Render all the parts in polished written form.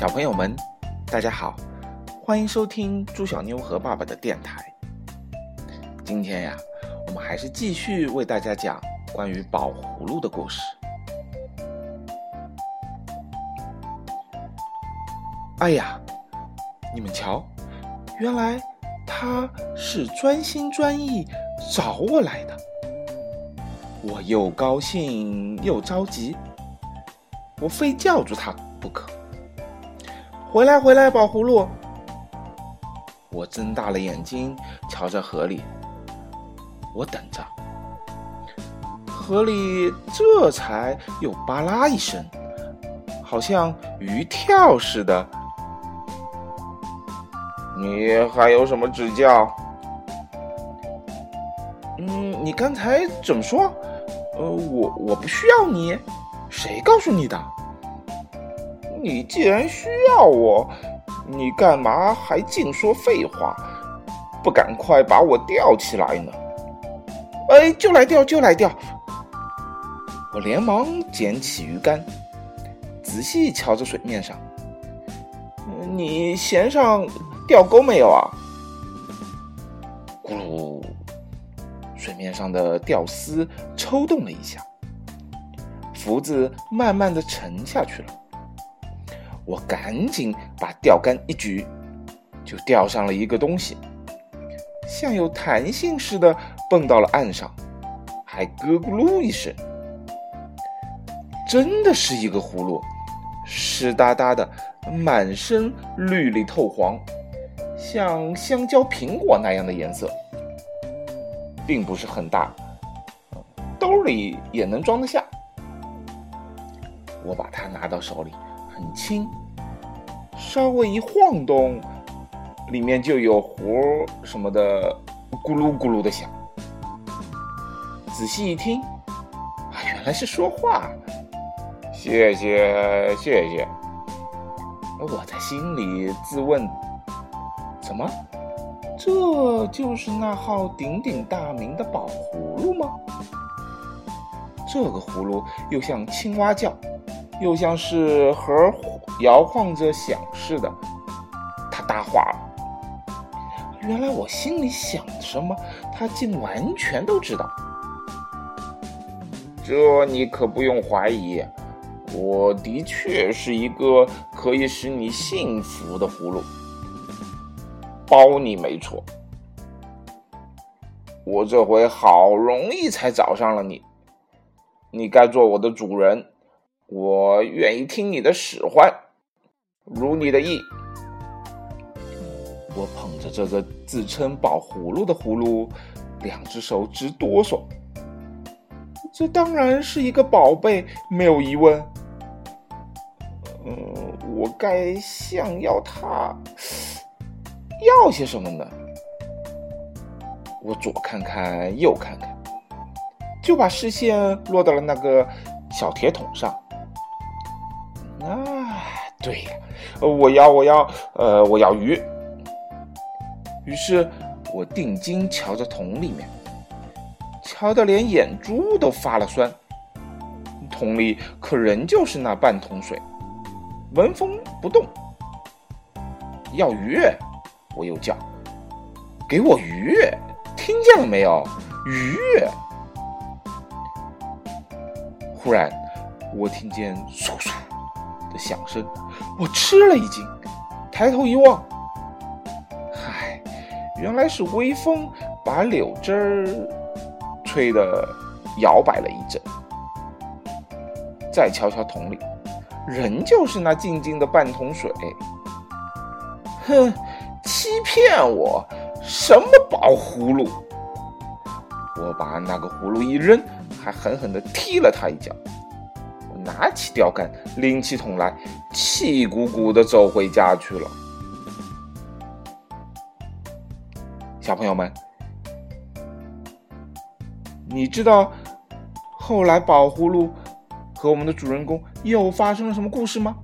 小朋友们，大家好，欢迎收听猪小妞和爸爸的电台。今天呀，我们还是继续为大家讲关于宝葫芦的故事。哎呀，你们瞧，原来他是专心专意找我来的，我又高兴又着急，我非叫住他不可。回来回来，宝葫芦！我睁大了眼睛瞧着河里，我等着。河里这才又巴拉一声，好像鱼跳似的。你还有什么指教？你刚才怎么说？我不需要你，谁告诉你的？你既然需要我，你干嘛还净说废话？不赶快把我吊起来呢？哎，就来吊！我连忙捡起鱼竿，仔细瞧着水面上。你弦上钓钩没有啊？咕噜，水面上的钓丝抽动了一下，浮子慢慢的沉下去了。我赶紧把钓竿一举，就钓上了一个东西，像有弹性似的蹦到了岸上，还咯咕噜一声。真的是一个葫芦，湿哒哒的，满身绿里透黄，像香蕉苹果那样的颜色，并不是很大，兜里也能装得下。我把它拿到手里，很轻，稍微一晃动，里面就有活什么的咕噜咕噜的响。仔细一听，原来是说话。谢谢。我在心里自问，怎么，这就是那号鼎鼎大名的宝葫芦吗？这个葫芦又像青蛙叫，又像是盒摇晃着响似的。他搭话了，原来我心里想什么，他竟完全都知道。这你可不用怀疑，我的确是一个可以使你幸福的葫芦，包你没错。我这回好容易才找上了你，你该做我的主人，我愿意听你的使唤，如你的意。我捧着这个自称宝葫芦的葫芦，两只手直哆嗦。这当然是一个宝贝，没有疑问。我该想要它，要些什么呢？我左看看，右看看，就把视线落到了那个小铁桶上。对呀，我要鱼。于是我定睛瞧着桶里面，瞧得连眼珠都发了酸。桶里可仍就是那半桶水，纹风不动。要鱼！我又叫，给我鱼！听见了没有？鱼！忽然我听见嗖嗖的响声，我吃了一惊，抬头一望，原来是微风把柳枝儿吹得摇摆了一阵。再瞧瞧桶里，仍旧是那静静的半桶水。哼，欺骗我，什么宝葫芦！我把那个葫芦一扔，还狠狠地踢了他一脚。我拿起钓竿，拎起桶来，气鼓鼓地走回家去了。小朋友们，你知道后来宝葫芦和我们的主人公又发生了什么故事吗？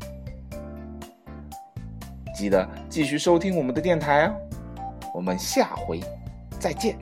记得继续收听我们的电台哦，我们下回再见。